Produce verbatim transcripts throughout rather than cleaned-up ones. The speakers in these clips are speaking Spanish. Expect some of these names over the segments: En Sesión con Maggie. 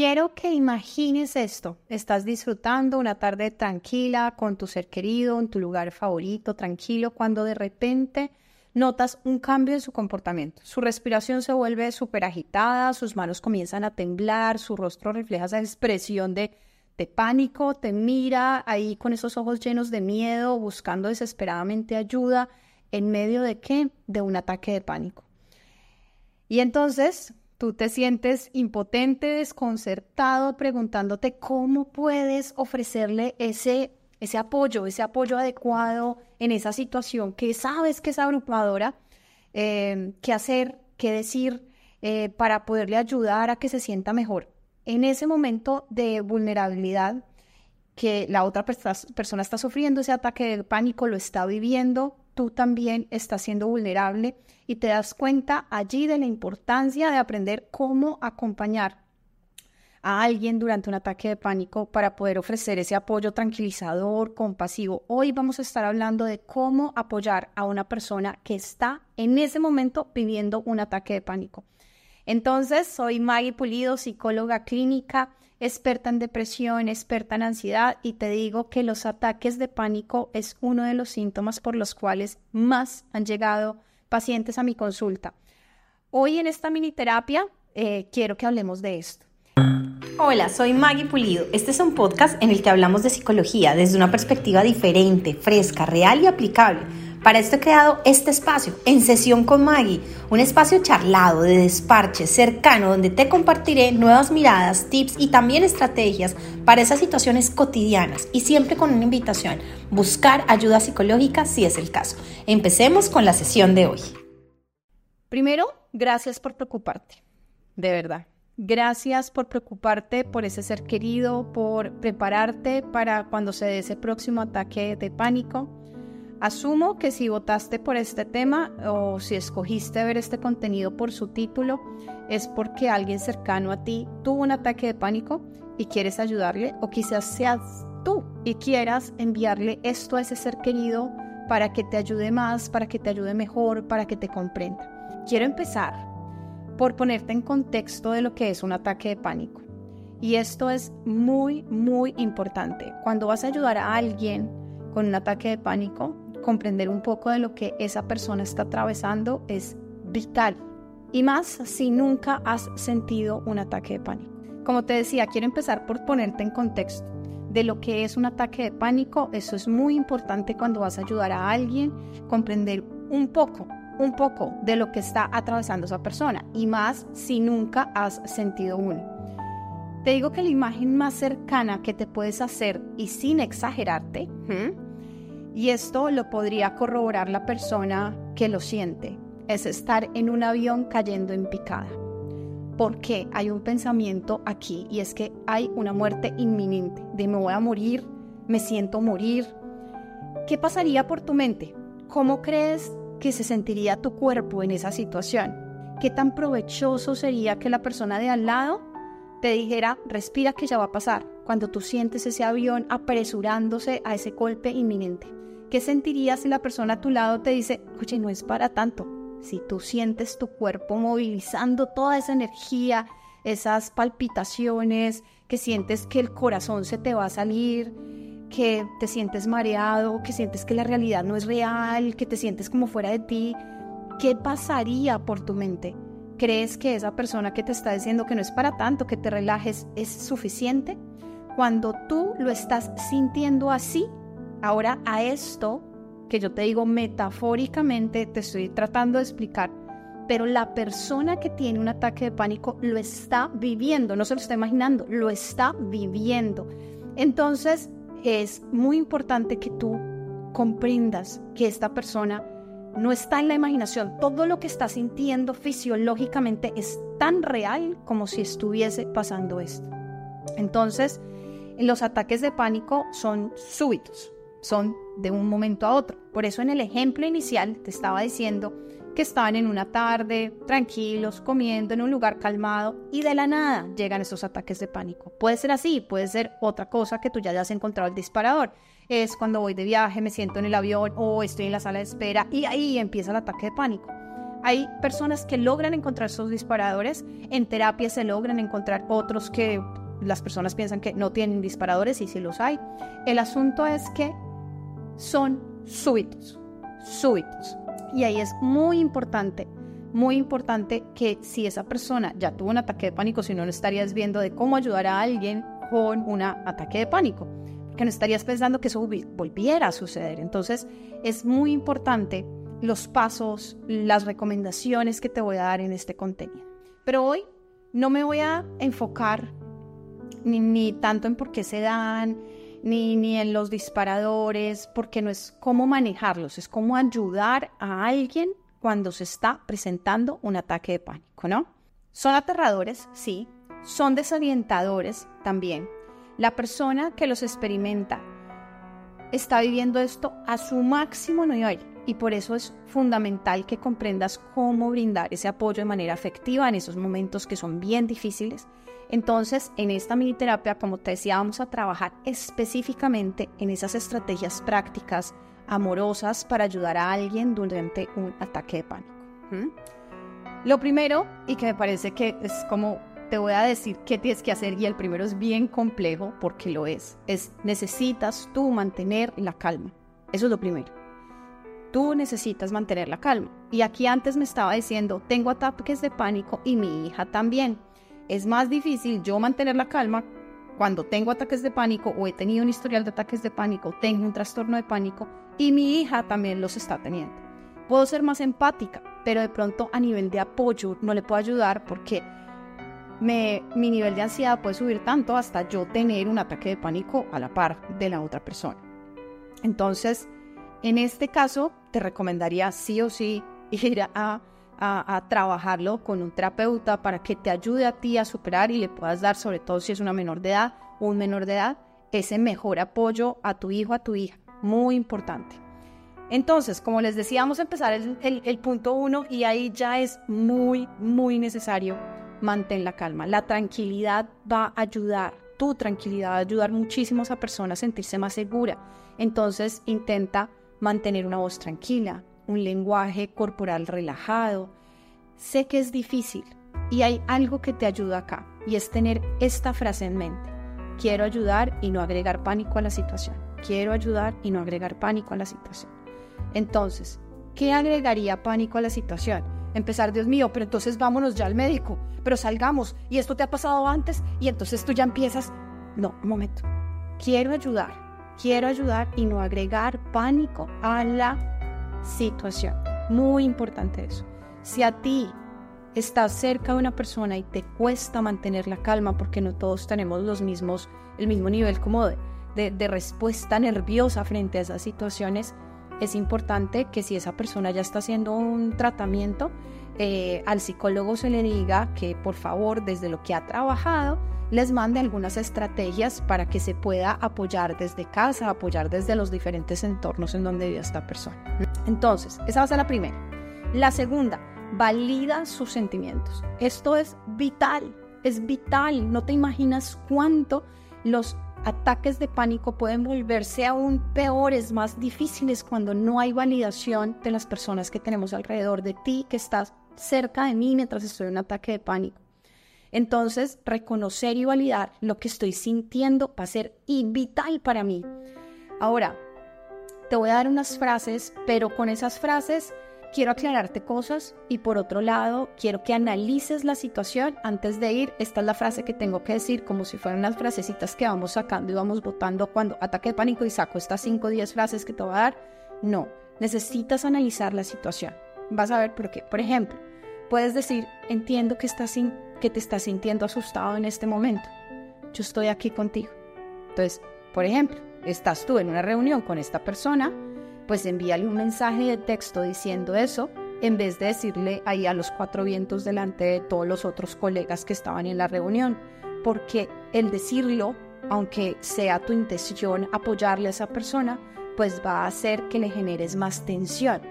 Quiero que imagines esto. Estás disfrutando una tarde tranquila con tu ser querido, en tu lugar favorito, tranquilo, cuando de repente notas un cambio en su comportamiento. Su respiración se vuelve súper agitada, sus manos comienzan a temblar, su rostro refleja esa expresión de, de pánico, te mira ahí con esos ojos llenos de miedo, buscando desesperadamente ayuda. ¿En medio de qué? De un ataque de pánico. Y entonces tú te sientes impotente, desconcertado, preguntándote cómo puedes ofrecerle ese, ese apoyo, ese apoyo adecuado en esa situación que sabes que es abrumadora, eh, qué hacer, qué decir eh, para poderle ayudar a que se sienta mejor. En ese momento de vulnerabilidad que la otra persona está sufriendo, ese ataque de pánico lo está viviendo, tú también estás siendo vulnerable y te das cuenta allí de la importancia de aprender cómo acompañar a alguien durante un ataque de pánico para poder ofrecer ese apoyo tranquilizador, compasivo. Hoy vamos a estar hablando de cómo apoyar a una persona que está en ese momento viviendo un ataque de pánico. Entonces, soy Maggie Pulido, psicóloga clínica, experta en depresión, experta en ansiedad, y te digo que los ataques de pánico es uno de los síntomas por los cuales más han llegado pacientes a mi consulta. Hoy en esta mini terapia eh, quiero que hablemos de esto. Hola, soy Maggie Pulido. Este es un podcast en el que hablamos de psicología desde una perspectiva diferente, fresca, real y aplicable. Para esto he creado este espacio, En Sesión con Maggie, un espacio charlado, de desparche, cercano, donde te compartiré nuevas miradas, tips y también estrategias para esas situaciones cotidianas y siempre con una invitación, buscar ayuda psicológica si es el caso. Empecemos con la sesión de hoy. Primero, gracias por preocuparte, de verdad. Gracias por preocuparte por ese ser querido, por prepararte para cuando se dé ese próximo ataque de pánico. Asumo que si votaste por este tema o si escogiste ver este contenido por su título es porque alguien cercano a ti tuvo un ataque de pánico y quieres ayudarle, o quizás seas tú y quieras enviarle esto a ese ser querido para que te ayude más, para que te ayude mejor, para que te comprenda. Quiero empezar por ponerte en contexto de lo que es un ataque de pánico. Y esto es muy, muy importante. Cuando vas a ayudar a alguien con un ataque de pánico, comprender un poco de lo que esa persona está atravesando es vital, y más si nunca has sentido un ataque de pánico. Como te decía, quiero empezar por ponerte en contexto de lo que es un ataque de pánico. Eso es muy importante cuando vas a ayudar a alguien, comprender un poco, un poco de lo que está atravesando esa persona, y más si nunca has sentido uno. Te digo que la imagen más cercana que te puedes hacer, y sin exagerarte, ¿hmm? y esto lo podría corroborar la persona que lo siente, es estar en un avión cayendo en picada. Porque hay un pensamiento aquí, y es que hay una muerte inminente, de me voy a morir, me siento morir. ¿Qué pasaría por tu mente? ¿Cómo crees que se sentiría tu cuerpo en esa situación? ¿Qué tan provechoso sería que la persona de al lado te dijera, respira que ya va a pasar, cuando tú sientes ese avión apresurándose a ese golpe inminente? ¿Qué sentirías si la persona a tu lado te dice, oye, no es para tanto? Si tú sientes tu cuerpo movilizando toda esa energía, esas palpitaciones, que sientes que el corazón se te va a salir, que te sientes mareado, que sientes que la realidad no es real, que te sientes como fuera de ti, ¿qué pasaría por tu mente? ¿Crees que esa persona que te está diciendo que no es para tanto, que te relajes, es suficiente? Cuando tú lo estás sintiendo así, ahora a esto que yo te digo metafóricamente, te estoy tratando de explicar, pero la persona que tiene un ataque de pánico lo está viviendo, no se lo está imaginando, lo está viviendo. Entonces es muy importante que tú comprendas que esta persona no está en la imaginación. Todo lo que está sintiendo fisiológicamente es tan real como si estuviese pasando esto. Entonces, los ataques de pánico son súbitos, son de un momento a otro. Por eso en el ejemplo inicial te estaba diciendo que estaban en una tarde, tranquilos, comiendo en un lugar calmado, y de la nada llegan esos ataques de pánico. Puede ser así, puede ser otra cosa que tú ya hayas encontrado el disparador. Es cuando voy de viaje, me siento en el avión o estoy en la sala de espera y ahí empieza el ataque de pánico. Hay personas que logran encontrar esos disparadores, en terapia se logran encontrar otros que las personas piensan que no tienen disparadores y sí los hay. El asunto es que son súbitos, súbitos. Y ahí es muy importante, muy importante que si esa persona ya tuvo un ataque de pánico, si no, no estarías viendo de cómo ayudar a alguien con un ataque de pánico, porque no estarías pensando que eso volviera a suceder. Entonces es muy importante los pasos, las recomendaciones que te voy a dar en este contenido. Pero hoy no me voy a enfocar ni, ni tanto en por qué se dan, ni, ni en los disparadores, porque no es cómo manejarlos, es cómo ayudar a alguien cuando se está presentando un ataque de pánico, ¿no? Son aterradores, sí, son desorientadores también. La persona que los experimenta está viviendo esto a su máximo nivel, y por eso es fundamental que comprendas cómo brindar ese apoyo de manera efectiva en esos momentos que son bien difíciles. Entonces, en esta mini terapia, como te decía, vamos a trabajar específicamente en esas estrategias prácticas, amorosas, para ayudar a alguien durante un ataque de pánico. ¿Mm? Lo primero, y que me parece que es como te voy a decir qué tienes que hacer, y el primero es bien complejo porque lo es, es necesitas tú mantener la calma. Eso es lo primero. Tú necesitas mantener la calma. Y aquí antes me estaba diciendo, tengo ataques de pánico y mi hija también. Es más difícil yo mantener la calma cuando tengo ataques de pánico o he tenido un historial de ataques de pánico, tengo un trastorno de pánico y mi hija también los está teniendo. Puedo ser más empática, pero de pronto a nivel de apoyo no le puedo ayudar porque me, mi nivel de ansiedad puede subir tanto hasta yo tener un ataque de pánico a la par de la otra persona. Entonces, en este caso, te recomendaría sí o sí ir a, a, a trabajarlo con un terapeuta para que te ayude a ti a superar y le puedas dar, sobre todo si es una menor de edad o un menor de edad, ese mejor apoyo a tu hijo, a tu hija. Muy importante. Entonces, como les decía, vamos a empezar el, el, el punto uno, y ahí ya es muy, muy necesario mantén la calma. La tranquilidad va a ayudar. Tu tranquilidad va a ayudar muchísimo a esa persona a sentirse más segura. Entonces, intenta mantener una voz tranquila, un lenguaje corporal relajado. Sé que es difícil y hay algo que te ayuda acá, y es tener esta frase en mente. Quiero ayudar y no agregar pánico a la situación. Quiero ayudar y no agregar pánico a la situación. Entonces, ¿qué agregaría pánico a la situación? Empezar, Dios mío, pero entonces vámonos ya al médico, pero salgamos, y esto te ha pasado antes, y entonces tú ya empiezas. No, un momento. Quiero ayudar. Quiero ayudar y no agregar pánico a la situación. Muy importante eso. Si a ti estás cerca de una persona y te cuesta mantener la calma, porque no todos tenemos los mismos, el mismo nivel como de, de, de respuesta nerviosa frente a esas situaciones, es importante que si esa persona ya está haciendo un tratamiento, eh, al psicólogo se le diga que por favor, desde lo que ha trabajado, les mande algunas estrategias para que se pueda apoyar desde casa, apoyar desde los diferentes entornos en donde vive esta persona. Entonces, esa va a ser la primera. La segunda, valida sus sentimientos. Esto es vital, es vital. No te imaginas cuánto los ataques de pánico pueden volverse aún peores, más difíciles, cuando no hay validación de las personas que tenemos alrededor de ti, que estás cerca de mí mientras estoy en un ataque de pánico. Entonces, reconocer y validar lo que estoy sintiendo va a ser vital para mí. Ahora, te voy a dar unas frases, pero con esas frases quiero aclararte cosas, y por otro lado, quiero que analices la situación antes de ir. Esta es la frase que tengo que decir, como si fueran las frasecitas que vamos sacando y vamos botando cuando ataque de pánico y saco estas cinco o diez frases que te voy a dar. No, necesitas analizar la situación. Vas a ver por qué. Por ejemplo, puedes decir, entiendo que estás sin... que te estás sintiendo asustado en este momento. Yo estoy aquí contigo. Entonces, por ejemplo, estás tú en una reunión con esta persona, pues envíale un mensaje de texto diciendo eso, en vez de decirle ahí a los cuatro vientos delante de todos los otros colegas que estaban en la reunión, porque el decirlo, aunque sea tu intención apoyarle a esa persona, pues va a hacer que le generes más tensión.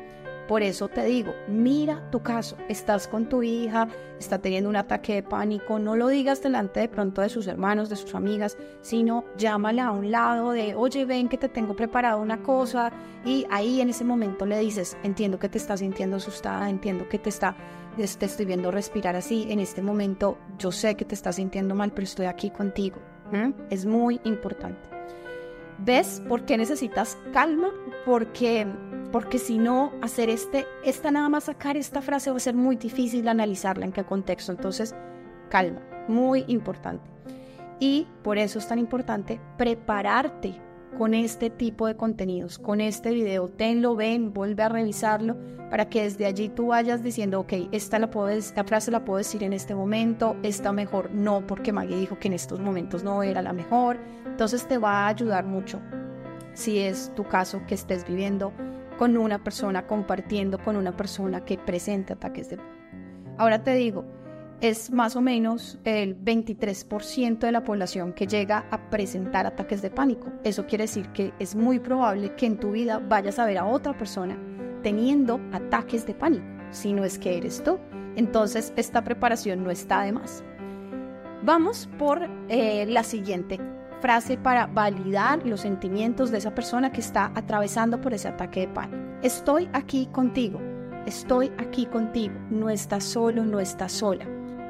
Por eso te digo, mira tu caso, estás con tu hija, está teniendo un ataque de pánico, no lo digas delante de pronto de sus hermanos, de sus amigas, sino llámala a un lado de, oye, ven que te tengo preparado una cosa, y ahí en ese momento le dices, entiendo que te estás sintiendo asustada, entiendo que te está, te estoy viendo respirar así, en este momento yo sé que te estás sintiendo mal, pero estoy aquí contigo. ¿Mm? Es muy importante. ¿Ves por qué necesitas calma? Porque, porque si no, hacer este, esta nada más sacar esta frase va a ser muy difícil analizarla en qué contexto. Entonces, calma, muy importante. Y por eso es tan importante prepararte con este tipo de contenidos, con este video. Tenlo, ven, vuelve a revisarlo para que desde allí tú vayas diciendo, ok, esta, la puedo, esta frase la puedo decir en este momento, esta mejor no, porque Maggie dijo que en estos momentos no era la mejor. Entonces te va a ayudar mucho si es tu caso que estés viviendo con una persona, compartiendo con una persona que presente ataques de pánico. Ahora te digo, es más o menos el veintitrés por ciento de la población que llega a presentar ataques de pánico. Eso quiere decir que es muy probable que en tu vida vayas a ver a otra persona teniendo ataques de pánico, si no es que eres tú. Entonces, esta preparación no está de más. Vamos por eh, la siguiente frase para validar los sentimientos de esa persona que está atravesando por ese ataque de pánico. Estoy aquí contigo, estoy aquí contigo, no estás solo, no estás sola.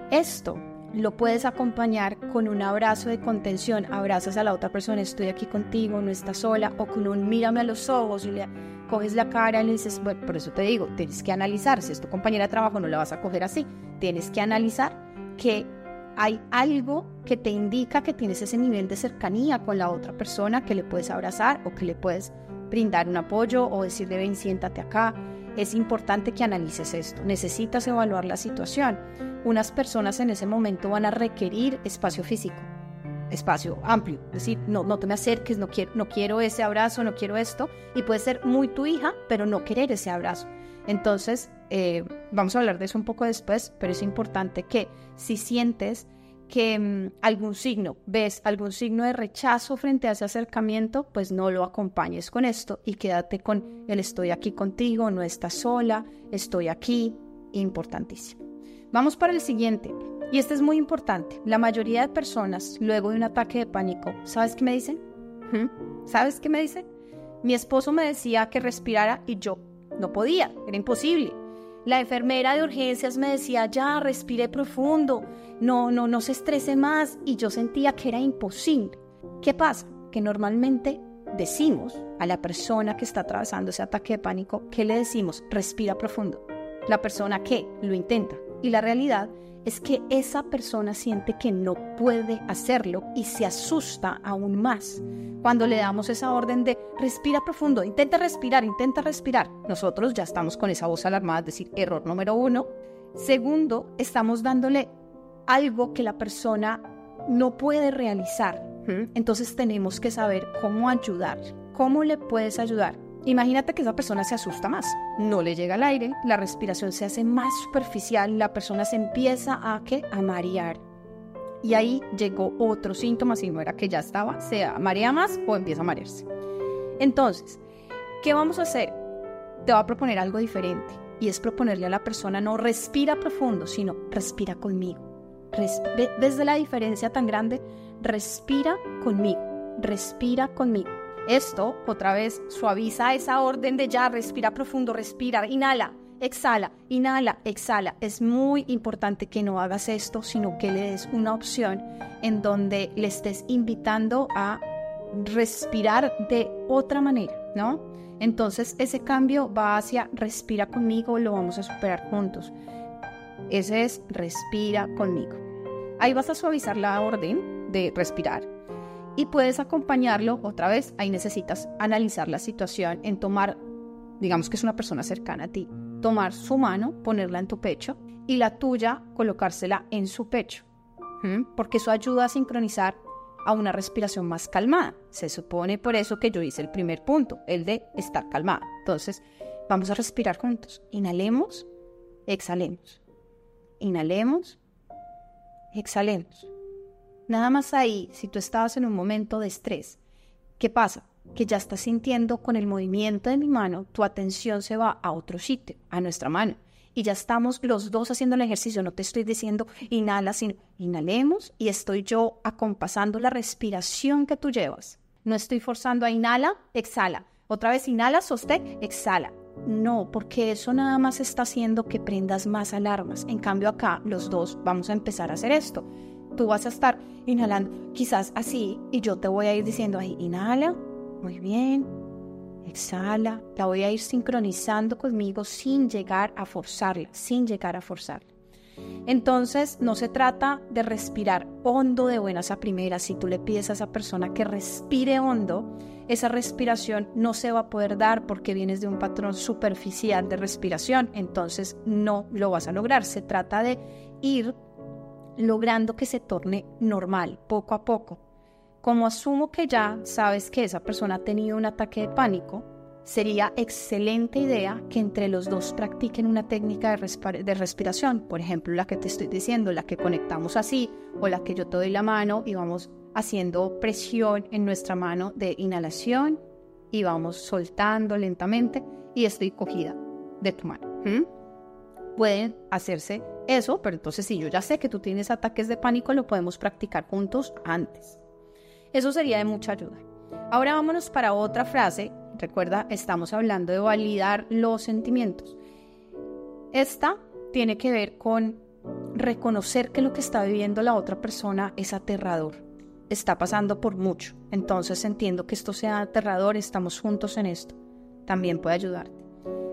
Esto lo puedes acompañar con un abrazo de contención, abrazas a la otra persona, estoy aquí contigo, no estás sola, o con un mírame a los ojos, y le coges la cara y le dices, bueno, por eso te digo, tienes que analizar, si es tu compañera de trabajo no la vas a coger así, tienes que analizar que hay algo que te indica que tienes ese nivel de cercanía con la otra persona, que le puedes abrazar o que le puedes brindar un apoyo o decirle, ven, siéntate acá. Es importante que analices esto, necesitas evaluar la situación. Unas personas en ese momento van a requerir espacio físico, espacio amplio, es decir, no, no te me acerques, no quiero, no quiero ese abrazo, no quiero esto, y puede ser muy tu hija, pero no querer ese abrazo. Entonces, eh, vamos a hablar de eso un poco después, pero es importante que si sientes que mmm, algún signo, ves algún signo de rechazo frente a ese acercamiento, pues no lo acompañes con esto y quédate con el estoy aquí contigo, no estás sola, estoy aquí, importantísimo. Vamos para el siguiente, y este es muy importante. La mayoría de personas, luego de un ataque de pánico, ¿sabes qué me dicen? ¿Mm? ¿Sabes qué me dicen? Mi esposo me decía que respirara y yo no podía, era imposible. La enfermera de urgencias me decía, ya, respire profundo, no, no, no se estrese más, y yo sentía que era imposible. ¿Qué pasa? Que normalmente decimos a la persona que está atravesando ese ataque de pánico, ¿qué le decimos? Respira profundo. La persona que lo intenta, y la realidad es que esa persona siente que no puede hacerlo y se asusta aún más. Cuando le damos esa orden de respira profundo, intenta respirar, intenta respirar, nosotros ya estamos con esa voz alarmada, es decir, error número uno. Segundo, estamos dándole algo que la persona no puede realizar. Entonces tenemos que saber cómo ayudar, cómo le puedes ayudar. Imagínate que esa persona se asusta más, no le llega el aire, la respiración se hace más superficial, la persona se empieza a, ¿qué? A marear. Y ahí llegó otro síntoma, si no era que ya estaba, se marea más o empieza a marearse. Entonces, ¿qué vamos a hacer? Te voy a proponer algo diferente, y es proponerle a la persona no respira profundo, sino respira conmigo. Resp- desde la diferencia tan grande, respira conmigo, respira conmigo. Esto, otra vez, suaviza esa orden de ya, respira profundo, respira, inhala, exhala, inhala, exhala. Es muy importante que no hagas esto, sino que le des una opción en donde le estés invitando a respirar de otra manera, ¿no? Entonces, ese cambio va hacia respira conmigo, lo vamos a superar juntos. Ese es respira conmigo. Ahí vas a suavizar la orden de respirar. Y puedes acompañarlo otra vez, ahí necesitas analizar la situación en tomar, digamos que es una persona cercana a ti, tomar su mano, ponerla en tu pecho y la tuya colocársela en su pecho, ¿Mm? Porque eso ayuda a sincronizar a una respiración más calmada. Se supone por eso que yo hice el primer punto, el de estar calmada. Entonces vamos a respirar juntos, inhalemos, exhalemos, inhalemos, exhalemos. Nada más ahí, si tú estabas en un momento de estrés, ¿qué pasa? que ya estás sintiendo con el movimiento de mi mano, tu atención se va a otro sitio, a nuestra mano. Y ya estamos los dos haciendo el ejercicio. No te estoy diciendo inhala, sino inhalemos y estoy yo acompasando la respiración que tú llevas. No estoy forzando a inhala, exhala. Otra vez inhala, sostén, exhala. No, porque eso nada más está haciendo que prendas más alarmas. En cambio acá los dos vamos a empezar a hacer esto. Tú vas a estar inhalando quizás así y yo te voy a ir diciendo ahí inhala, muy bien, exhala. La voy a ir sincronizando conmigo sin llegar a forzarla, sin llegar a forzarla. Entonces no se trata de respirar hondo de buenas a primeras. Si tú le pides a esa persona que respire hondo, esa respiración no se va a poder dar porque vienes de un patrón superficial de respiración, entonces no lo vas a lograr. Se trata de ir logrando que se torne normal, poco a poco. Como asumo que ya sabes que esa persona ha tenido un ataque de pánico, sería excelente idea que entre los dos practiquen una técnica de, resp- de respiración, por ejemplo la que te estoy diciendo, la que conectamos así, o la que yo te doy la mano y vamos haciendo presión en nuestra mano de inhalación y vamos soltando lentamente y estoy cogida de tu mano. ¿Mm? Pueden hacerse eso, pero entonces si yo ya sé que tú tienes ataques de pánico, lo podemos practicar juntos antes. Eso sería de mucha ayuda. Ahora vámonos para otra frase. Recuerda, estamos hablando de validar los sentimientos. Esta tiene que ver con reconocer que lo que está viviendo la otra persona es aterrador. Está pasando por mucho. Entonces entiendo que esto sea aterrador, estamos juntos en esto. También puede ayudarte.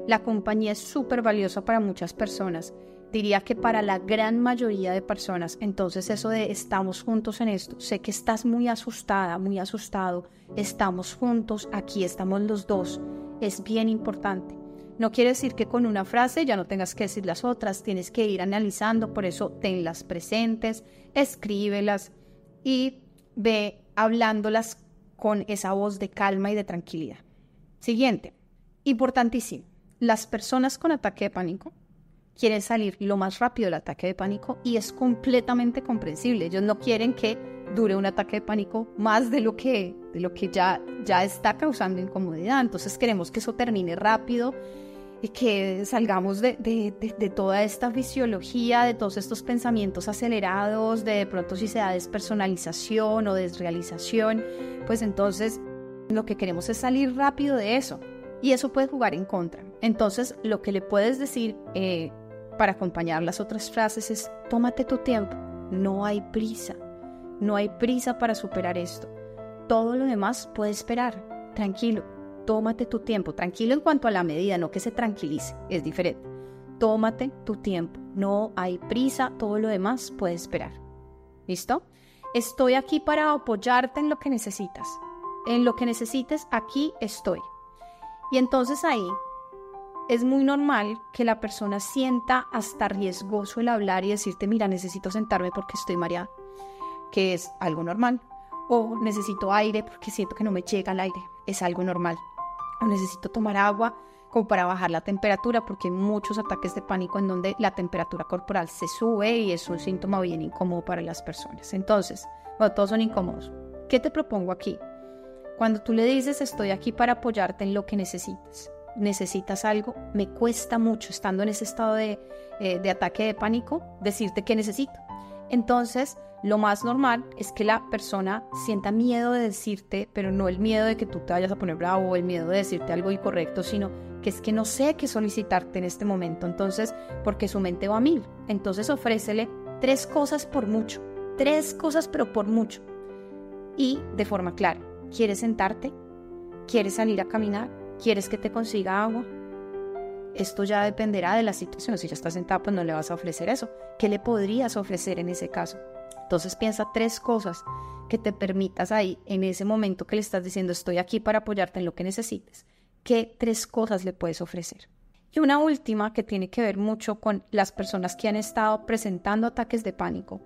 La compañía es súper valiosa para muchas personas. Diría que para la gran mayoría de personas, entonces eso de estamos juntos en esto, sé que estás muy asustada, muy asustado, estamos juntos, aquí estamos los dos, es bien importante. No quiere decir que con una frase ya no tengas que decir las otras, tienes que ir analizando, por eso tenlas presentes, escríbelas y ve hablándolas con esa voz de calma y de tranquilidad. Siguiente, importantísimo, las personas con ataque de pánico quieren salir lo más rápido del ataque de pánico y es completamente comprensible. Ellos no quieren que dure un ataque de pánico más de lo que, de lo que ya, ya está causando incomodidad. Entonces queremos que eso termine rápido y que salgamos de, de, de, de toda esta fisiología, de todos estos pensamientos acelerados, de, de pronto si se da despersonalización o desrealización, pues entonces lo que queremos es salir rápido de eso y eso puede jugar en contra. Entonces lo que le puedes decir... Eh, para acompañar las otras frases es tómate tu tiempo, no hay prisa, no hay prisa para superar esto, todo lo demás puede esperar, tranquilo, tómate tu tiempo, tranquilo en cuanto a la medida, no que se tranquilice, es diferente, tómate tu tiempo, no hay prisa, todo lo demás puede esperar, ¿listo? Estoy aquí para apoyarte en lo que necesitas, en lo que necesites aquí estoy, y entonces ahí... Es muy normal que la persona sienta hasta riesgoso el hablar y decirte, mira, necesito sentarme porque estoy mareada, que es algo normal. O necesito aire porque siento que no me llega el aire, es algo normal. O necesito tomar agua como para bajar la temperatura porque hay muchos ataques de pánico en donde la temperatura corporal se sube y es un síntoma bien incómodo para las personas. Entonces, bueno, todos son incómodos. ¿Qué te propongo aquí? Cuando tú le dices, estoy aquí para apoyarte en lo que necesitas. Necesitas algo, me cuesta mucho estando en ese estado de, eh, de ataque de pánico decirte qué necesito. Entonces lo más normal es que la persona sienta miedo de decirte, pero no el miedo de que tú te vayas a poner bravo o el miedo de decirte algo incorrecto, sino que es que no sé qué solicitarte en este momento, entonces porque su mente va a mil. Entonces ofrécele tres cosas por mucho, tres cosas pero por mucho y de forma clara. ¿Quieres sentarte? ¿Quieres salir a caminar? ¿Quieres que te consiga agua? Esto ya dependerá de la situación. Si ya estás sentada, pues no le vas a ofrecer eso. ¿Qué le podrías ofrecer en ese caso? Entonces piensa tres cosas que te permitas ahí, en ese momento que le estás diciendo estoy aquí para apoyarte en lo que necesites. ¿Qué tres cosas le puedes ofrecer? Y una última que tiene que ver mucho con las personas que han estado presentando ataques de pánico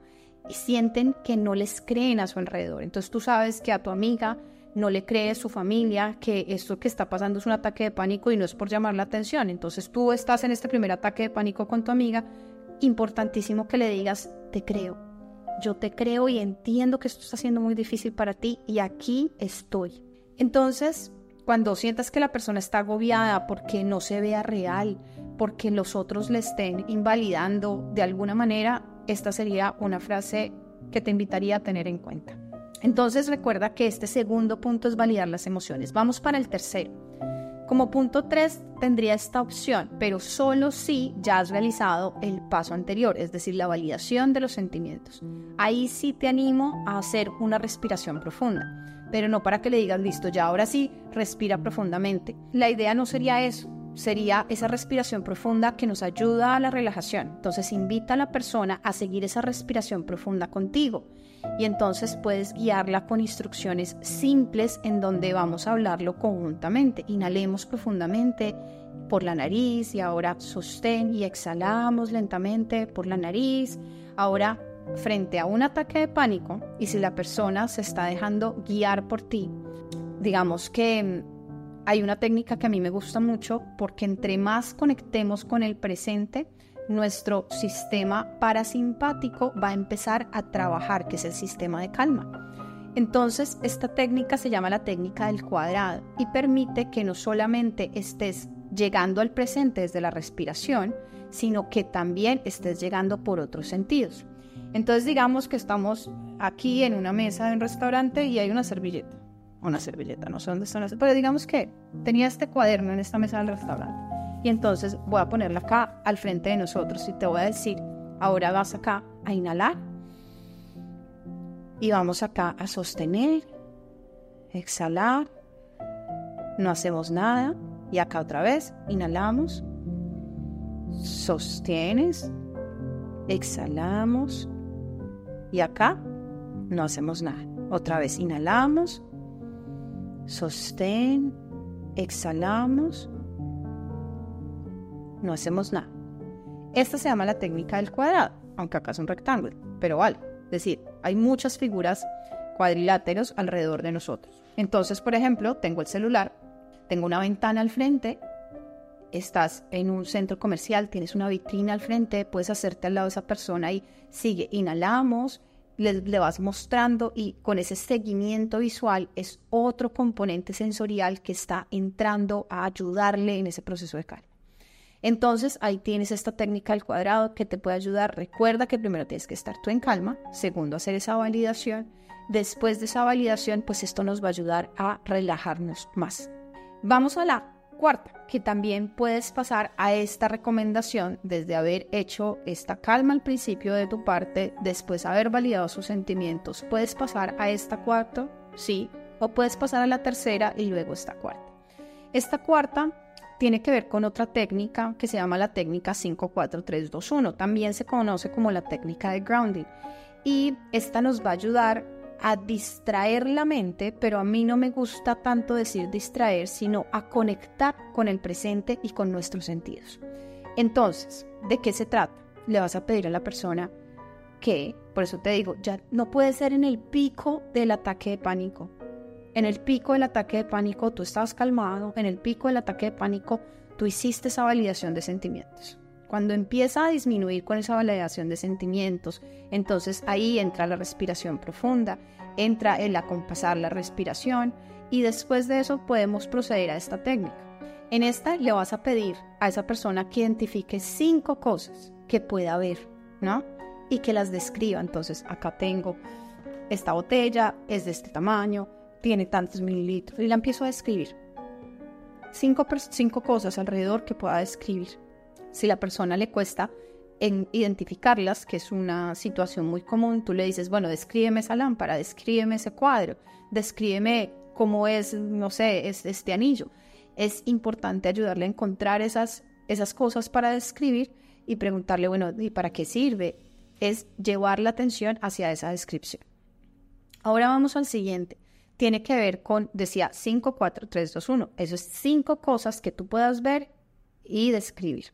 y sienten que no les creen a su alrededor. Entonces tú sabes que a tu amiga... no le cree su familia que esto que está pasando es un ataque de pánico y no es por llamar la atención. Entonces tú estás en este primer ataque de pánico con tu amiga, importantísimo que le digas, te creo, yo te creo y entiendo que esto está siendo muy difícil para ti y aquí estoy. Entonces, cuando sientas que la persona está agobiada porque no se vea real, porque los otros le estén invalidando de alguna manera, esta sería una frase que te invitaría a tener en cuenta. Entonces recuerda que este segundo punto es validar las emociones. Vamos para el tercero. Como punto tres tendría esta opción, pero solo si ya has realizado el paso anterior, es decir, la validación de los sentimientos. Ahí sí te animo a hacer una respiración profunda, pero no para que le digas, listo, ya ahora sí, respira profundamente. La idea no sería eso, sería esa respiración profunda que nos ayuda a la relajación. Entonces invita a la persona a seguir esa respiración profunda contigo. Y entonces puedes guiarla con instrucciones simples en donde vamos a hablarlo conjuntamente. Inhalemos profundamente por la nariz y ahora sostén y exhalamos lentamente por la nariz. Ahora, frente a un ataque de pánico y si la persona se está dejando guiar por ti, digamos que hay una técnica que a mí me gusta mucho porque entre más conectemos con el presente, nuestro sistema parasimpático va a empezar a trabajar, que es el sistema de calma. Entonces, esta técnica se llama la técnica del cuadrado y permite que no solamente estés llegando al presente desde la respiración, sino que también estés llegando por otros sentidos. Entonces, digamos que estamos aquí en una mesa de un restaurante y hay una servilleta. Una servilleta, no sé dónde están las... Pero digamos que tenía este cuaderno en esta mesa del restaurante. Y entonces voy a ponerla acá al frente de nosotros y te voy a decir, ahora vas acá a inhalar y vamos acá a sostener, exhalar, no hacemos nada y acá otra vez inhalamos, sostienes, exhalamos y acá no hacemos nada. Otra vez inhalamos, sostén, exhalamos. No hacemos nada. Esta se llama la técnica del cuadrado, aunque acá es un rectángulo, pero vale. Es decir, hay muchas figuras cuadriláteros alrededor de nosotros. Entonces, por ejemplo, tengo el celular, tengo una ventana al frente, estás en un centro comercial, tienes una vitrina al frente, puedes hacerte al lado de esa persona y sigue, inhalamos, le, le vas mostrando y con ese seguimiento visual es otro componente sensorial que está entrando a ayudarle en ese proceso de calma. Entonces ahí tienes esta técnica del cuadrado que te puede ayudar. Recuerda que primero tienes que estar tú en calma, segundo hacer esa validación, después de esa validación pues esto nos va a ayudar a relajarnos más. Vamos a la cuarta, que también puedes pasar a esta recomendación desde haber hecho esta calma al principio de tu parte, después haber validado sus sentimientos. Puedes pasar a esta cuarta, sí, o puedes pasar a la tercera y luego esta cuarta. Esta cuarta tiene que ver con otra técnica que se llama la técnica cinco cuatro tres dos uno, también se conoce como la técnica de grounding y esta nos va a ayudar a distraer la mente, pero a mí no me gusta tanto decir distraer, sino a conectar con el presente y con nuestros sentidos. Entonces, ¿de qué se trata? Le vas a pedir a la persona que, por eso te digo, ya no puede ser en el pico del ataque de pánico. En el pico del ataque de pánico tú estabas calmado, en el pico del ataque de pánico tú hiciste esa validación de sentimientos. Cuando empieza a disminuir con esa validación de sentimientos, entonces ahí entra la respiración profunda, entra el acompasar la respiración y después de eso podemos proceder a esta técnica. En esta le vas a pedir a esa persona que identifique cinco cosas que pueda ver, ¿no? Y que las describa. Entonces acá tengo esta botella, es de este tamaño, tiene tantos mililitros y la empiezo a describir. Cinco, cinco cosas alrededor que pueda describir. Si la persona le cuesta en identificarlas, que es una situación muy común, tú le dices, bueno, descríbeme esa lámpara, descríbeme ese cuadro, descríbeme cómo es, no sé, es este anillo. Es importante ayudarle a encontrar esas, esas cosas para describir y preguntarle, bueno, ¿y para qué sirve? Es llevar la atención hacia esa descripción. Ahora vamos al siguiente. Tiene que ver con, decía, cinco, cuatro, tres, dos, uno. Eso es cinco cosas que tú puedas ver y describir.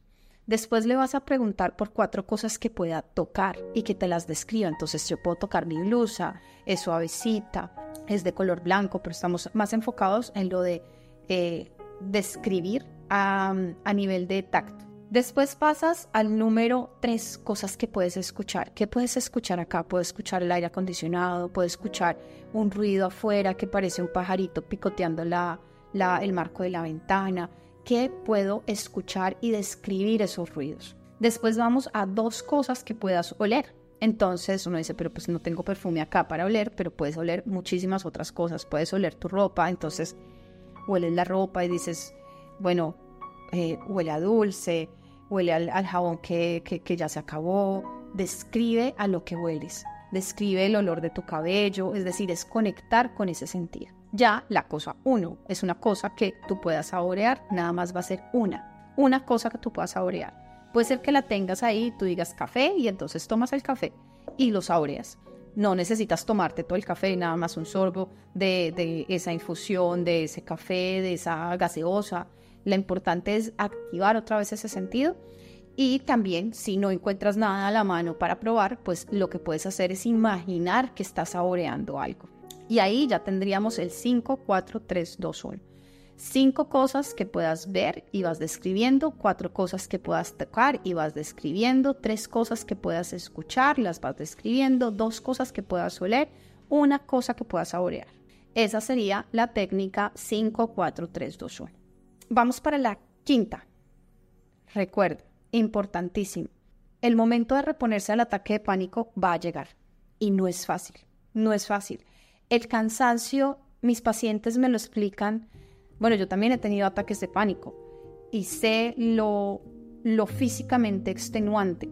Después le vas a preguntar por cuatro cosas que pueda tocar y que te las describa. Entonces yo puedo tocar mi blusa, es suavecita, es de color blanco, pero estamos más enfocados en lo de eh, describir a, a nivel de tacto. Después pasas al número tres, cosas que puedes escuchar. ¿Qué puedes escuchar acá? Puedes escuchar el aire acondicionado, puedes escuchar un ruido afuera que parece un pajarito picoteando la, la, el marco de la ventana. ¿Qué puedo escuchar y describir esos ruidos? Después vamos a dos cosas que puedas oler. Entonces uno dice, pero pues no tengo perfume acá para oler, pero puedes oler muchísimas otras cosas. Puedes oler tu ropa, entonces hueles la ropa y dices, bueno... Eh, huele a dulce, huele al, al jabón que, que, que ya se acabó. Describe a lo que hueles, describe el olor de tu cabello, es decir, es conectar con ese sentido. Ya la cosa uno es una cosa que tú puedas saborear, nada más va a ser una, una cosa que tú puedas saborear. Puede ser que la tengas ahí, tú digas café y entonces tomas el café y lo saboreas. No necesitas tomarte todo el café, nada más un sorbo de, de esa infusión, de ese café, de esa gaseosa. Lo importante es activar otra vez ese sentido. Y también, si no encuentras nada a la mano para probar, pues lo que puedes hacer es imaginar que estás saboreando algo. Y ahí ya tendríamos el cinco, cuatro, tres, dos, uno. Cinco cosas que puedas ver y vas describiendo, cuatro cosas que puedas tocar y vas describiendo, tres cosas que puedas escuchar, las vas describiendo, dos cosas que puedas oler, una cosa que puedas saborear. Esa sería la técnica cinco, cuatro, tres, dos, uno. Vamos para la quinta. Recuerda, importantísimo, el momento de reponerse al ataque de pánico va a llegar y no es fácil, no es fácil. El cansancio, mis pacientes me lo explican, bueno, yo también he tenido ataques de pánico y sé lo, lo físicamente extenuante.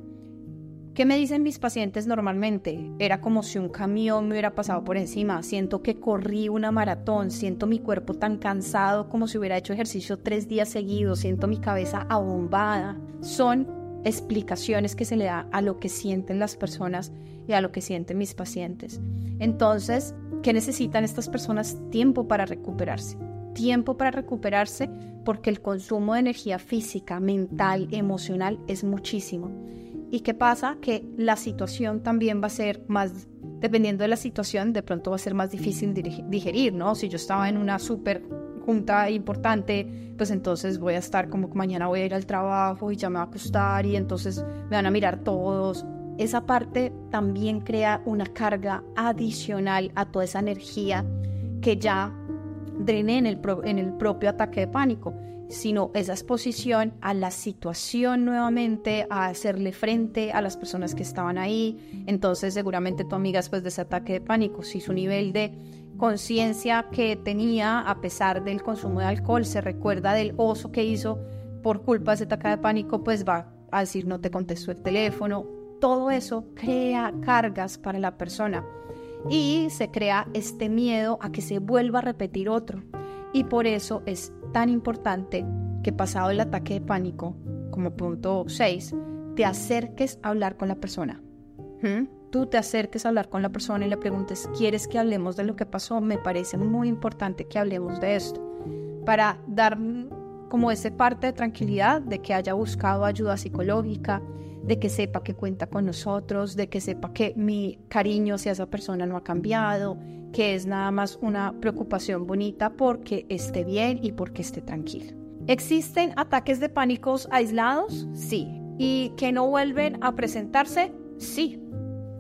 ¿Qué me dicen mis pacientes normalmente? Era como si un camión me hubiera pasado por encima. Siento que corrí una maratón, siento mi cuerpo tan cansado como si hubiera hecho ejercicio tres días seguidos, siento mi cabeza abombada. Son explicaciones que se le da a lo que sienten las personas y a lo que sienten mis pacientes. Entonces, ¿qué necesitan estas personas? Tiempo para recuperarse. Tiempo para recuperarse porque el consumo de energía física, mental, emocional es muchísimo. ¿Y qué pasa? Que la situación también va a ser más, dependiendo de la situación, de pronto va a ser más difícil digerir, ¿no? Si yo estaba en una súper junta importante, pues entonces voy a estar como que mañana voy a ir al trabajo y ya me va a costar y entonces me van a mirar todos. Esa parte también crea una carga adicional a toda esa energía que ya drené en el, pro- en el propio ataque de pánico, sino esa exposición a la situación nuevamente, a hacerle frente a las personas que estaban ahí. Entonces seguramente tu amiga después de ese ataque de pánico, si su nivel de conciencia que tenía a pesar del consumo de alcohol se recuerda del oso que hizo por culpa de ese ataque de pánico, pues va a decir no te contesto el teléfono. Todo eso crea cargas para la persona y se crea este miedo a que se vuelva a repetir otro. Y por eso es tan importante que pasado el ataque de pánico, como punto seis, te acerques a hablar con la persona. ¿Mm? Tú te acerques a hablar con la persona y le preguntes, ¿quieres que hablemos de lo que pasó? Me parece muy importante que hablemos de esto, para dar como esa parte de tranquilidad de que haya buscado ayuda psicológica, de que sepa que cuenta con nosotros, de que sepa que mi cariño hacia esa persona no ha cambiado, que es nada más una preocupación bonita porque esté bien y porque esté tranquilo. ¿Existen ataques de pánicos aislados? Sí. ¿Y que no vuelven a presentarse? Sí.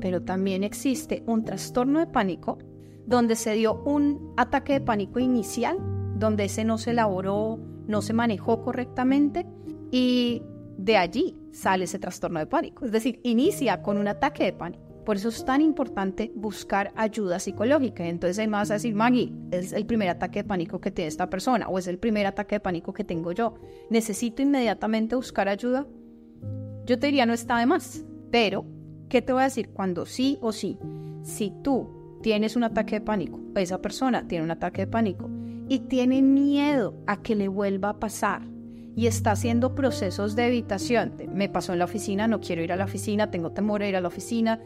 Pero también existe un trastorno de pánico donde se dio un ataque de pánico inicial, donde ese no se elaboró, no se manejó correctamente y de allí sale ese trastorno de pánico. Es decir, inicia con un ataque de pánico. Por eso es tan importante buscar ayuda psicológica. Entonces ahí me vas a decir, Maggie, es el primer ataque de pánico que tiene esta persona o es el primer ataque de pánico que tengo yo. ¿Necesito inmediatamente buscar ayuda? Yo te diría no está de más, pero ¿qué te voy a decir? Cuando sí o sí, si tú tienes un ataque de pánico, esa persona tiene un ataque de pánico y tiene miedo a que le vuelva a pasar, y está haciendo procesos de evitación. Me pasó en la oficina, no quiero ir a la oficina, tengo temor a ir a la oficina,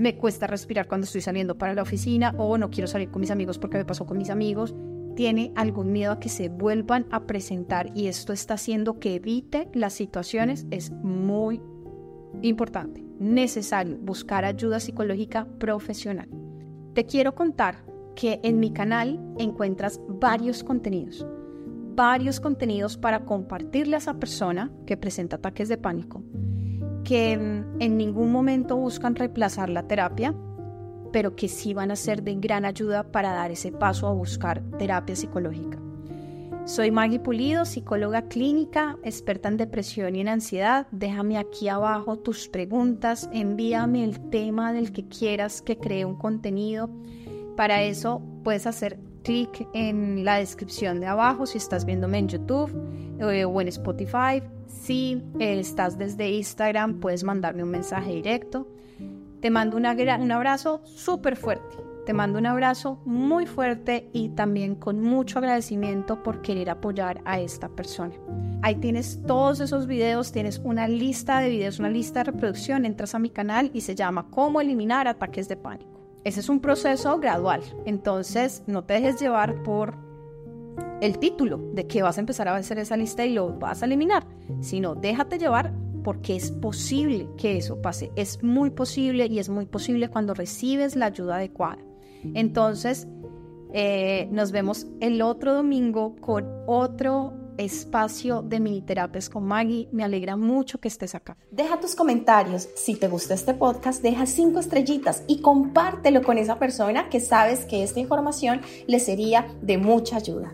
me cuesta respirar cuando estoy saliendo para la oficina, o no quiero salir con mis amigos porque me pasó con mis amigos. Tiene algún miedo a que se vuelvan a presentar y esto está haciendo que evite las situaciones. Es muy importante, necesario buscar ayuda psicológica profesional. Te quiero contar que en mi canal encuentras varios contenidos. varios contenidos para compartirle a esa persona que presenta ataques de pánico, que en ningún momento buscan reemplazar la terapia, pero que sí van a ser de gran ayuda para dar ese paso a buscar terapia psicológica. Soy Maggie Pulido, psicóloga clínica, experta en depresión y en ansiedad. Déjame aquí abajo tus preguntas, envíame el tema del que quieras que cree un contenido. Para eso puedes hacer clic en la descripción de abajo si estás viéndome en YouTube eh, o en Spotify. Si eh, estás desde Instagram, puedes mandarme un mensaje directo. Te mando una, un abrazo súper fuerte, te mando un abrazo muy fuerte y también con mucho agradecimiento por querer apoyar a esta persona. Ahí tienes todos esos videos, tienes una lista de videos, una lista de reproducción, entras a mi canal y se llama Cómo eliminar ataques de pánico. Ese es un proceso gradual, entonces no te dejes llevar por el título de que vas a empezar a hacer esa lista y lo vas a eliminar, sino déjate llevar porque es posible que eso pase, es muy posible y es muy posible cuando recibes la ayuda adecuada. Entonces, eh, nos vemos el otro domingo con otro espacio de mini terapias con Maggie. Me alegra mucho que estés acá. Deja tus comentarios. Si te gusta este podcast, deja cinco estrellitas y compártelo con esa persona que sabes que esta información le sería de mucha ayuda.